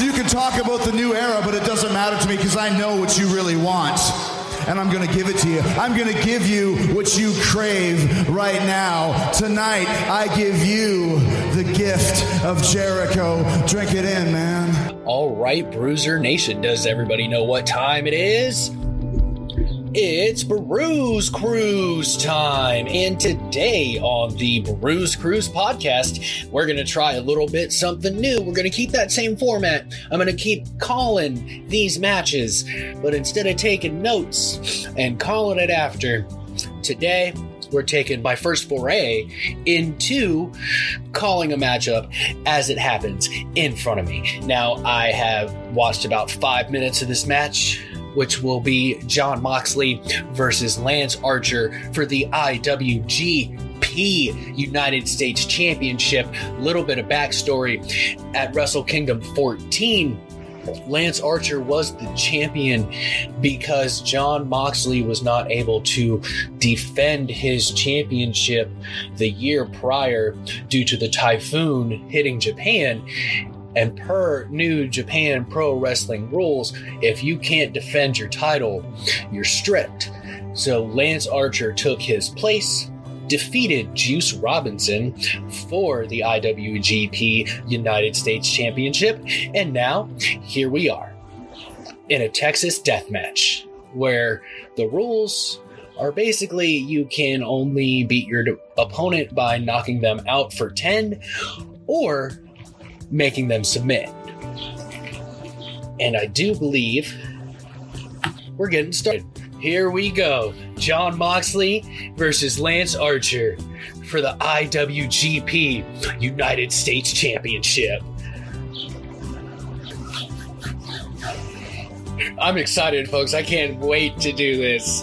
So you can talk about the new era, but it doesn't matter to me because I know what you really want. And I'm going to give it to you. I'm going to give you what you crave right now. Tonight, I give you the gift of Jericho. Drink it in, man. All right, Bruiser Nation. Does everybody know what time it is? It's Brews Cruise time, and today on the Brews Cruise podcast, we're going to try a little bit something new. We're going to keep that same format. I'm going to keep calling these matches, but instead of taking notes and calling it after, today we're taking my first foray into calling a matchup as it happens in front of me. Now, I have watched about 5 minutes of this match, which will be Jon Moxley versus Lance Archer for the IWGP United States Championship. Little bit of backstory. At Wrestle Kingdom 14, Lance Archer was the champion because Jon Moxley was not able to defend his championship the year prior due to the typhoon hitting Japan. And per New Japan Pro Wrestling rules, if you can't defend your title, you're stripped. So Lance Archer took his place, defeated Juice Robinson for the IWGP United States Championship, and now here we are in a Texas death match where the rules are basically you can only beat your opponent by knocking them out for 10 or making them submit. And I do believe we're getting started. Here we go. Jon Moxley versus Lance Archer for the IWGP United States Championship. I'm excited, folks. I can't wait to do this.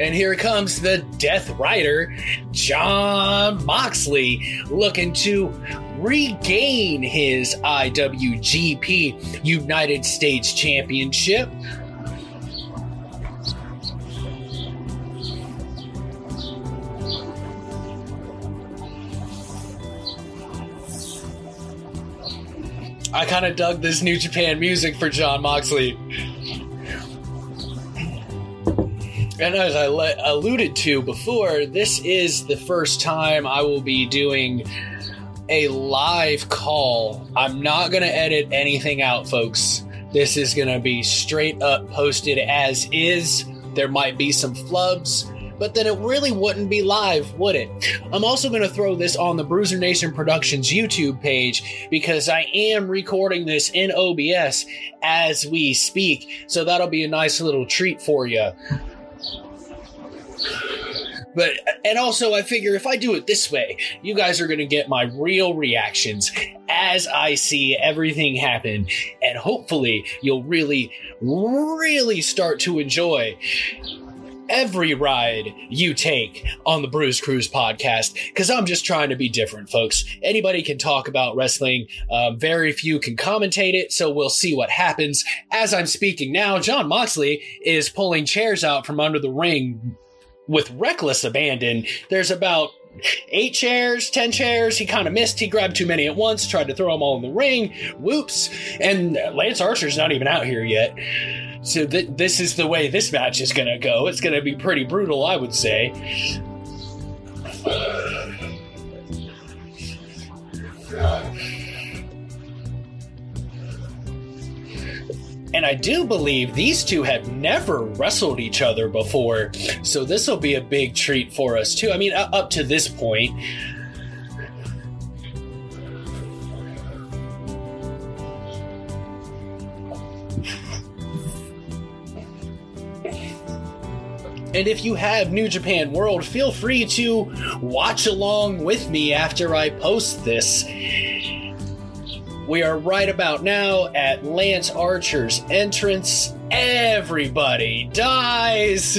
And here comes the Death Rider, Jon Moxley, looking to regain his IWGP United States Championship. I kind of dug this New Japan music for Jon Moxley. And as I alluded to before, this is the first time I will be doing a live call. I'm not going to edit anything out, folks. This is going to be straight up posted as is. There might be some flubs, but then it really wouldn't be live, would it? I'm also going to throw this on the Bruiser Nation Productions YouTube page because I am recording this in OBS as we speak. So that'll be a nice little treat for you. But, and also I figure if I do it this way, you guys are going to get my real reactions as I see everything happen. And hopefully you'll really, really start to enjoy every ride you take on the Bruise Cruise podcast, because I'm just trying to be different, folks. Anybody can talk about wrestling. Very few can commentate it, so we'll see what happens. As I'm speaking now, Jon Moxley is pulling chairs out from under the ring with reckless abandon. There's about 8 chairs, 10 chairs. He kind of missed. He grabbed too many at once, tried to throw them all in the ring. Whoops. And Lance Archer's not even out here yet. So this is the way this match is going to go. It's going to be pretty brutal, I would say. And I do believe these two have never wrestled each other before, so this will be a big treat for us, too. I mean, up to this point. And if you have New Japan World, feel free to watch along with me after I post this. We are right about now at Lance Archer's entrance. Everybody dies.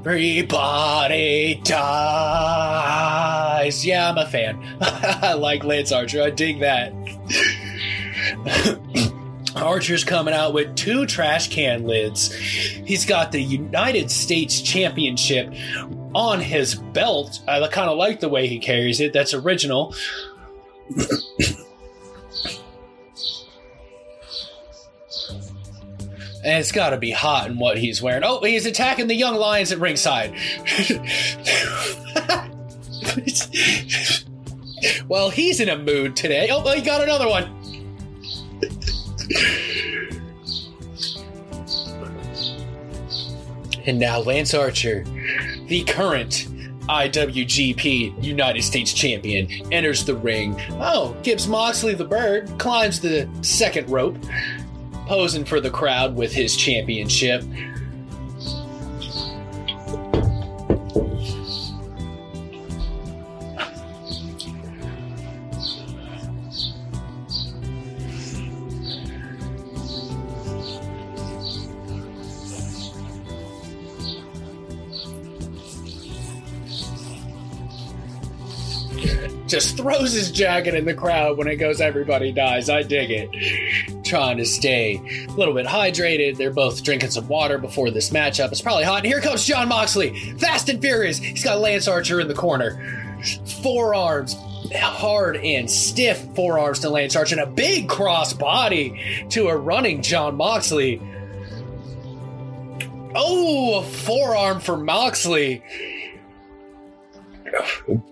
Everybody dies. Yeah, I'm a fan. I like Lance Archer. I dig that. Archer's coming out with 2 trash can lids. He's got the United States Championship on his belt. I kind of like the way he carries it. That's original. And it's got to be hot in what he's wearing. Oh, he's attacking the young lions at ringside. Well, he's in a mood today. Oh, he got another one. And now Lance Archer, the current IWGP United States Champion, enters the ring. Oh, gives Moxley the bird, climbs the second rope, posing for the crowd with his championship. Just throws his jacket in the crowd when it goes, everybody dies. I dig it. Trying to stay a little bit hydrated. They're both drinking some water before this matchup. It's probably hot. And here comes Jon Moxley. Fast and furious. He's got Lance Archer in the corner. Forearms. Hard and stiff forearms to Lance Archer. And a big cross body to a running Jon Moxley. Oh, a forearm for Moxley.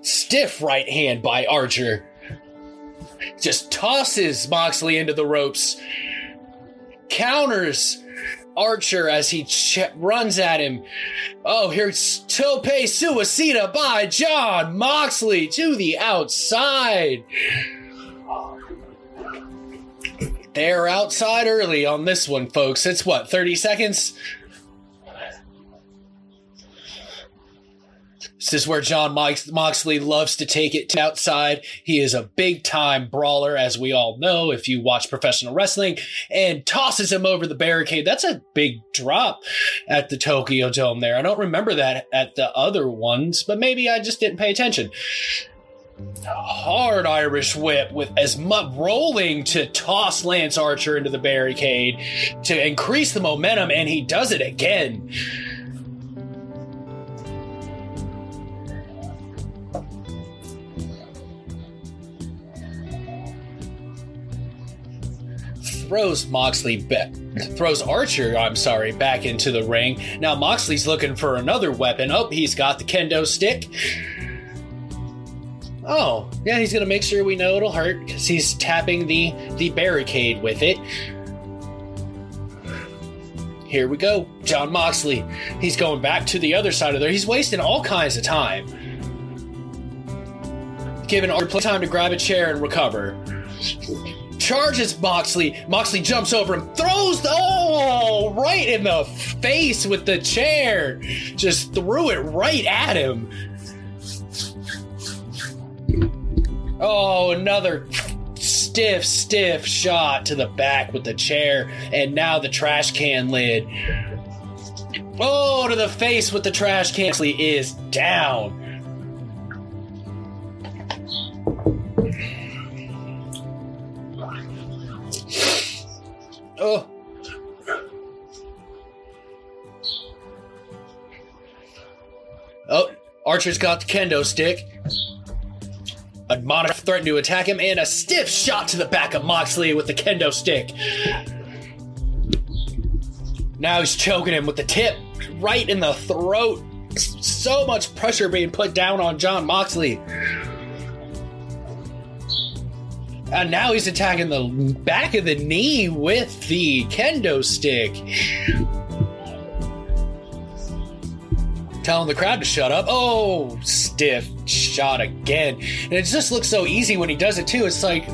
Stiff right hand by Archer. Just tosses Moxley into the ropes. Counters Archer as he runs at him. Oh, here's Tope Suicida by Jon Moxley to the outside. They're outside early on this one, folks. It's what, 30 seconds? This is where Jon Moxley loves to take it to outside. He is a big-time brawler, as we all know, if you watch professional wrestling, and tosses him over the barricade. That's a big drop at the Tokyo Dome there. I don't remember that at the other ones, but maybe I just didn't pay attention. Hard Irish whip with as much rolling to toss Lance Archer into the barricade to increase the momentum, and he does it again. Throws Archer, back into the ring. Now Moxley's looking for another weapon. Oh, he's got the kendo stick. Oh, yeah, he's going to make sure we know it'll hurt because he's tapping the barricade with it. Here we go. Jon Moxley. He's going back to the other side of there. He's wasting all kinds of time. Giving Archer time to grab a chair and recover. Charges Moxley. Moxley jumps over him, throws right in the face with the chair. Just threw it right at him. Oh, another stiff shot to the back with the chair. And now the trash can lid. Oh, to the face with the trash can. Moxley is down. Oh. Oh, Archer's got the kendo stick. A monitor threatened to attack him, and a stiff shot to the back of Moxley with the kendo stick. Now he's choking him with the tip right in the throat. So much pressure being put down on Jon Moxley. And now he's attacking the back of the knee with the kendo stick. Telling the crowd to shut up. Oh, stiff shot again. And it just looks so easy when he does it, too. It's like,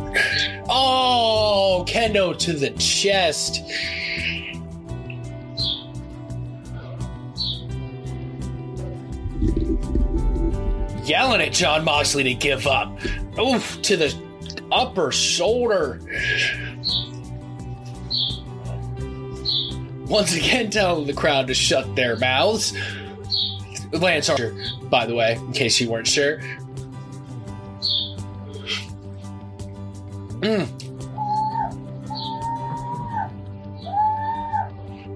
oh, kendo to the chest. Yelling at Jon Moxley to give up. Oof, to the upper shoulder. Once again, telling the crowd to shut their mouths. Lance Archer, by the way, in case you weren't sure.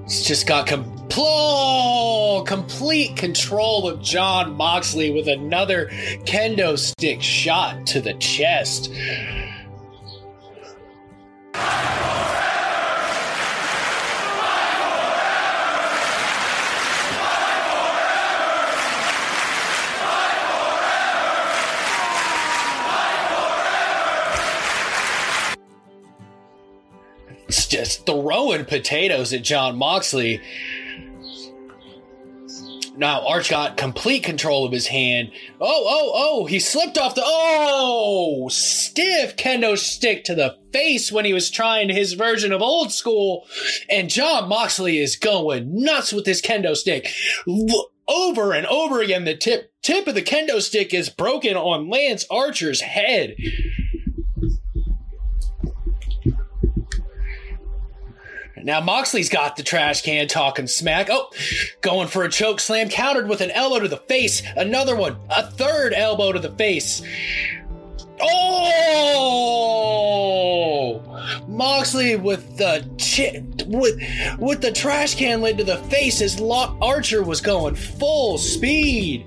It's just got Plum! Complete control of Jon Moxley with another kendo stick shot to the chest. It's just throwing potatoes at Jon Moxley. Now Arch got complete control of his hand. Oh, he slipped off the... Oh! Stiff kendo stick to the face when he was trying his version of old school. And Jon Moxley is going nuts with his kendo stick. Over and over again, the tip of the kendo stick is broken on Lance Archer's head. Now Moxley's got the trash can talking smack. Oh, going for a choke slam, countered with an elbow to the face. Another one, a third elbow to the face. Oh! Moxley with the with the trash can lid to the face as Archer was going full speed.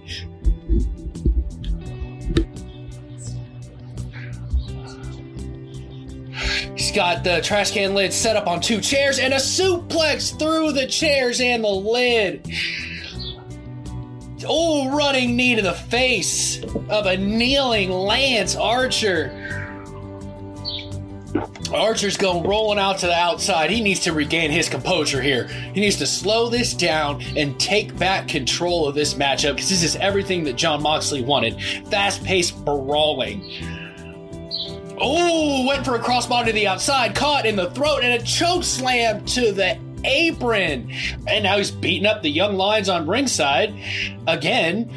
He's got the trash can lid set up on two chairs and a suplex through the chairs and the lid. Oh, running knee to the face of a kneeling Lance Archer. Archer's going rolling out to the outside. He needs to regain his composure here. He needs to slow this down and take back control of this matchup, because this is everything that Jon Moxley wanted. Fast-paced brawling. Oh, went for a crossbody to the outside, caught in the throat, and a choke slam to the apron. And now he's beating up the young lions on ringside again.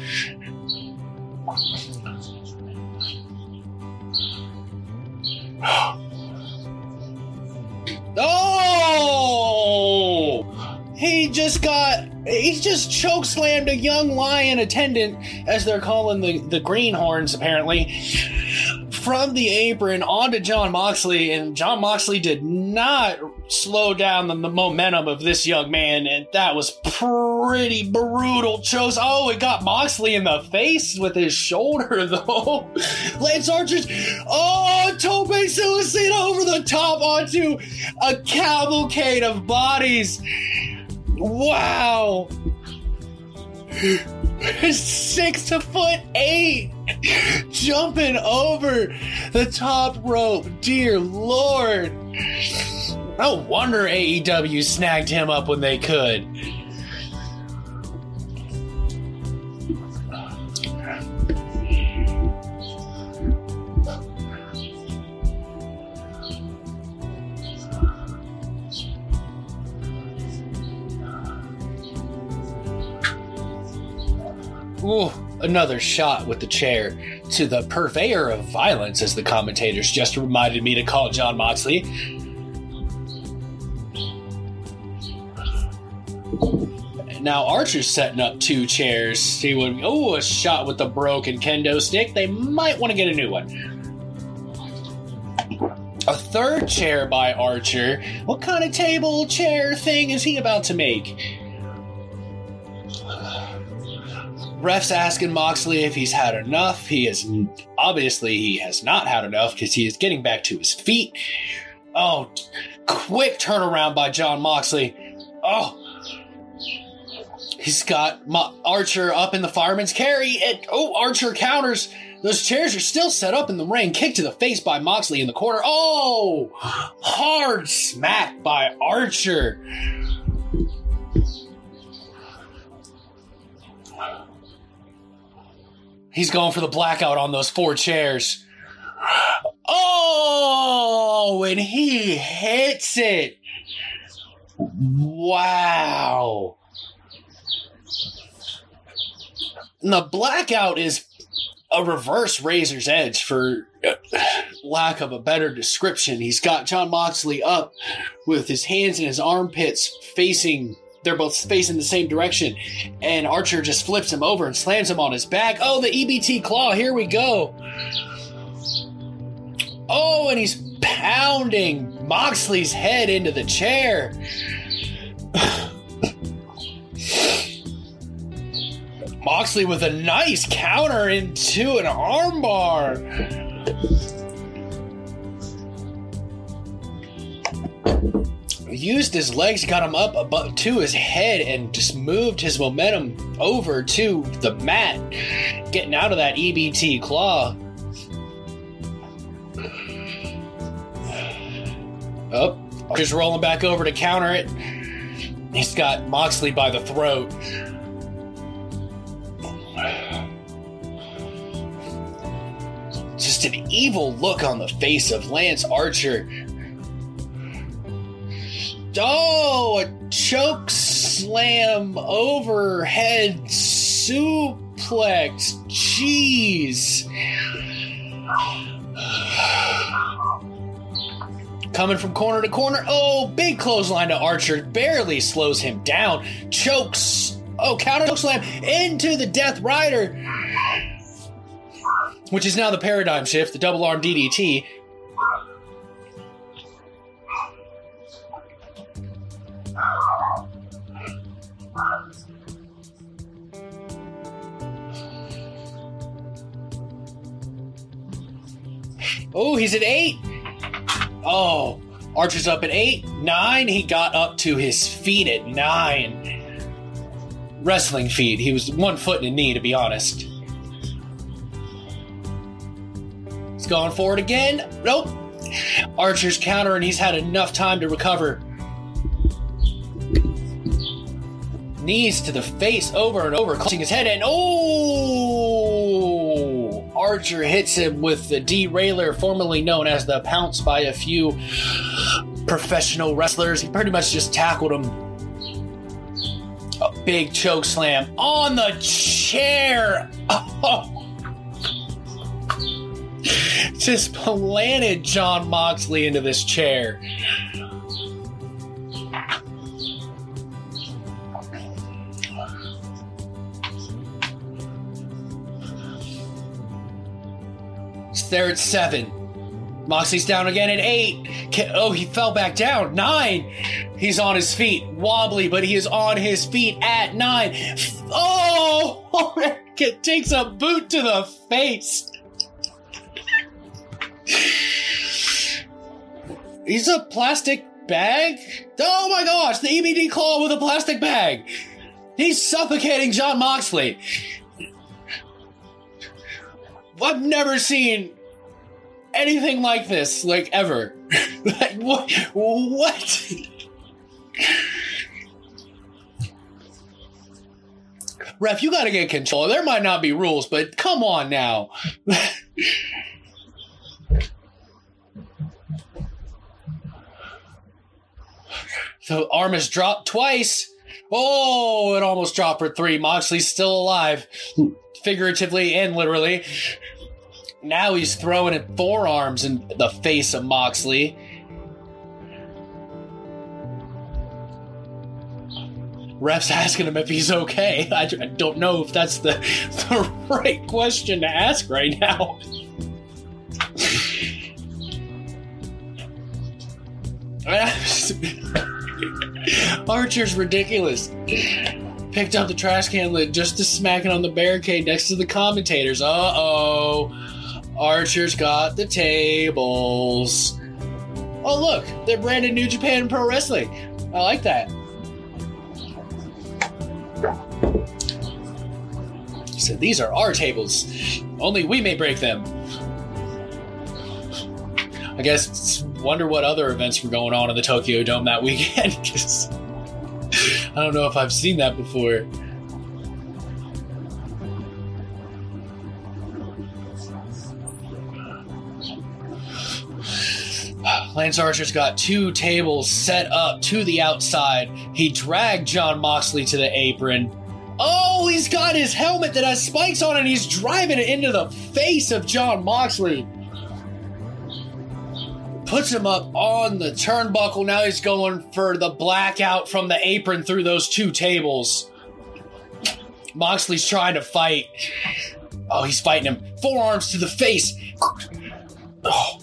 Oh! He's just choke slammed a young lion attendant, as they're calling the greenhorns apparently, from the apron onto Jon Moxley, and Jon Moxley did not slow down the momentum of this young man, and that was pretty brutal chokes. Oh, it got Moxley in the face with his shoulder, though. Lance Archer's... Oh, Tope Suicida over the top onto a cavalcade of bodies. Wow. 6'8", jumping over the top rope. Dear Lord. No wonder AEW snagged him up when they could. Ooh, another shot with the chair to the purveyor of violence, as the commentators just reminded me to call Jon Moxley. Now Archer's setting up two chairs. He would... Oh, a shot with the broken kendo stick. They might want to get a new one. A third chair by Archer. What kind of table chair thing is he about to make? Ref's asking Moxley if he's had enough. He has not had enough, because he is getting back to his feet. Oh, quick turnaround by Jon Moxley. Oh, he's got Archer up in the fireman's carry. Archer counters. Those chairs are still set up in the ring. Kick to the face by Moxley in the corner. Oh, hard smack by Archer. He's going for the blackout on those four chairs. Oh, and he hits it. Wow. And the blackout is a reverse razor's edge, for lack of a better description. He's got Jon Moxley up with his hands in his armpits facing... They're both facing the same direction, and Archer just flips him over and slams him on his back. Oh, the EBT claw. Here we go. Oh, and he's pounding Moxley's head into the chair. Moxley with a nice counter into an armbar. Used his legs, got him up above to his head, and just moved his momentum over to the mat, getting out of that EBT claw. Up, oh, just rolling back over to counter it. He's got Moxley by the throat. Just an evil look on the face of Lance Archer. Oh, a choke slam overhead suplex. Jeez. Coming from corner to corner. Oh, big clothesline to Archer. Barely slows him down. Chokes. Oh, counter choke slam into the Death Rider, which is now the Paradigm Shift, the double arm DDT. Oh, he's at 8. Oh, Archer's up at 8. 9, he got up to his feet at 9. Wrestling feet. He was one foot and a knee, to be honest. He's going forward again. Nope. Archer's counter, and he's had enough time to recover. Knees to the face over and over, clutching his head, and oh! Archer hits him with the Derailer, formerly known as the Pounce by a few professional wrestlers. He pretty much just tackled him. A big choke slam on the chair! Oh. Just planted Jon Moxley into this chair. They're at 7. Moxley's down again at 8. Oh, he fell back down. 9. He's on his feet. Wobbly, but he is on his feet at 9. Oh! It takes a boot to the face. He's a plastic bag? Oh my gosh, the EBT claw with a plastic bag. He's suffocating Jon Moxley. I've never seen anything like this, like, ever. Like, what? Ref, you gotta get control. There might not be rules, but come on now. The arm is dropped twice. Oh, it almost dropped for 3. Moxley's still alive. Figuratively and literally. Now he's throwing at forearms in the face of Moxley. Ref's asking him if he's okay. I don't know if that's the right question to ask right now. Archer's ridiculous. Picked up the trash can lid just to smack it on the barricade next to the commentators. Uh-oh. Archer's got the tables. Oh, look. They're branded New Japan Pro Wrestling. I like that. So these are our tables. Only we may break them. I guess wonder what other events were going on in the Tokyo Dome that weekend. Just... I don't know if I've seen that before. Lance Archer's got 2 tables set up to the outside. He dragged Jon Moxley to the apron. Oh, he's got his helmet that has spikes on it, and he's driving it into the face of Jon Moxley. Puts him up on the turnbuckle. Now he's going for the blackout from the apron through those 2 tables. Moxley's trying to fight. Oh, he's fighting him. Forearms to the face. Oh.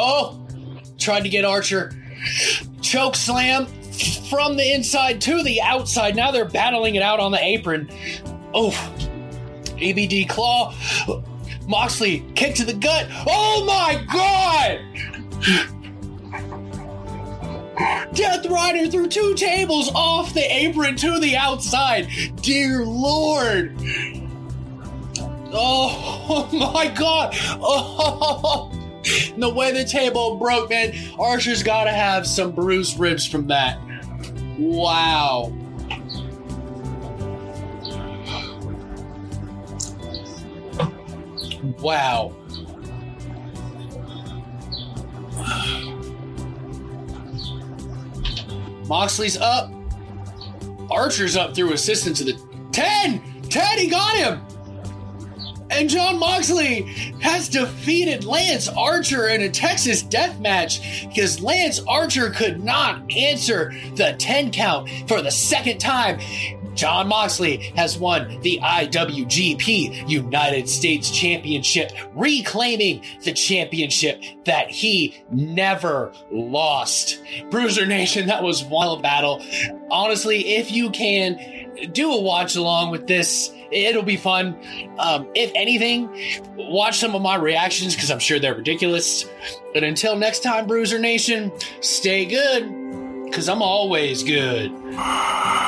Oh. Tried to get Archer. Choke slam. from the inside to the outside. Now they're battling it out on the apron. Oh, EBT claw. Moxley kick to the gut. Oh my God! Death Rider threw two tables off the apron to the outside. Dear Lord. Oh my God. Oh. And the way the table broke, man, Archer's got to have some bruised ribs from that. Wow. Wow. Moxley's up. Archer's up through assistance to the 10. 10, he got him. And Jon Moxley has defeated Lance Archer in a Texas death match because Lance Archer could not answer the 10 count for the second time. Jon Moxley has won the IWGP United States Championship, reclaiming the championship that he never lost. Bruiser Nation, that was one battle. Honestly, if you can, do a watch along with this. It'll be fun. If anything, watch some of my reactions because I'm sure they're ridiculous. But until next time, Bruiser Nation, stay good because I'm always good.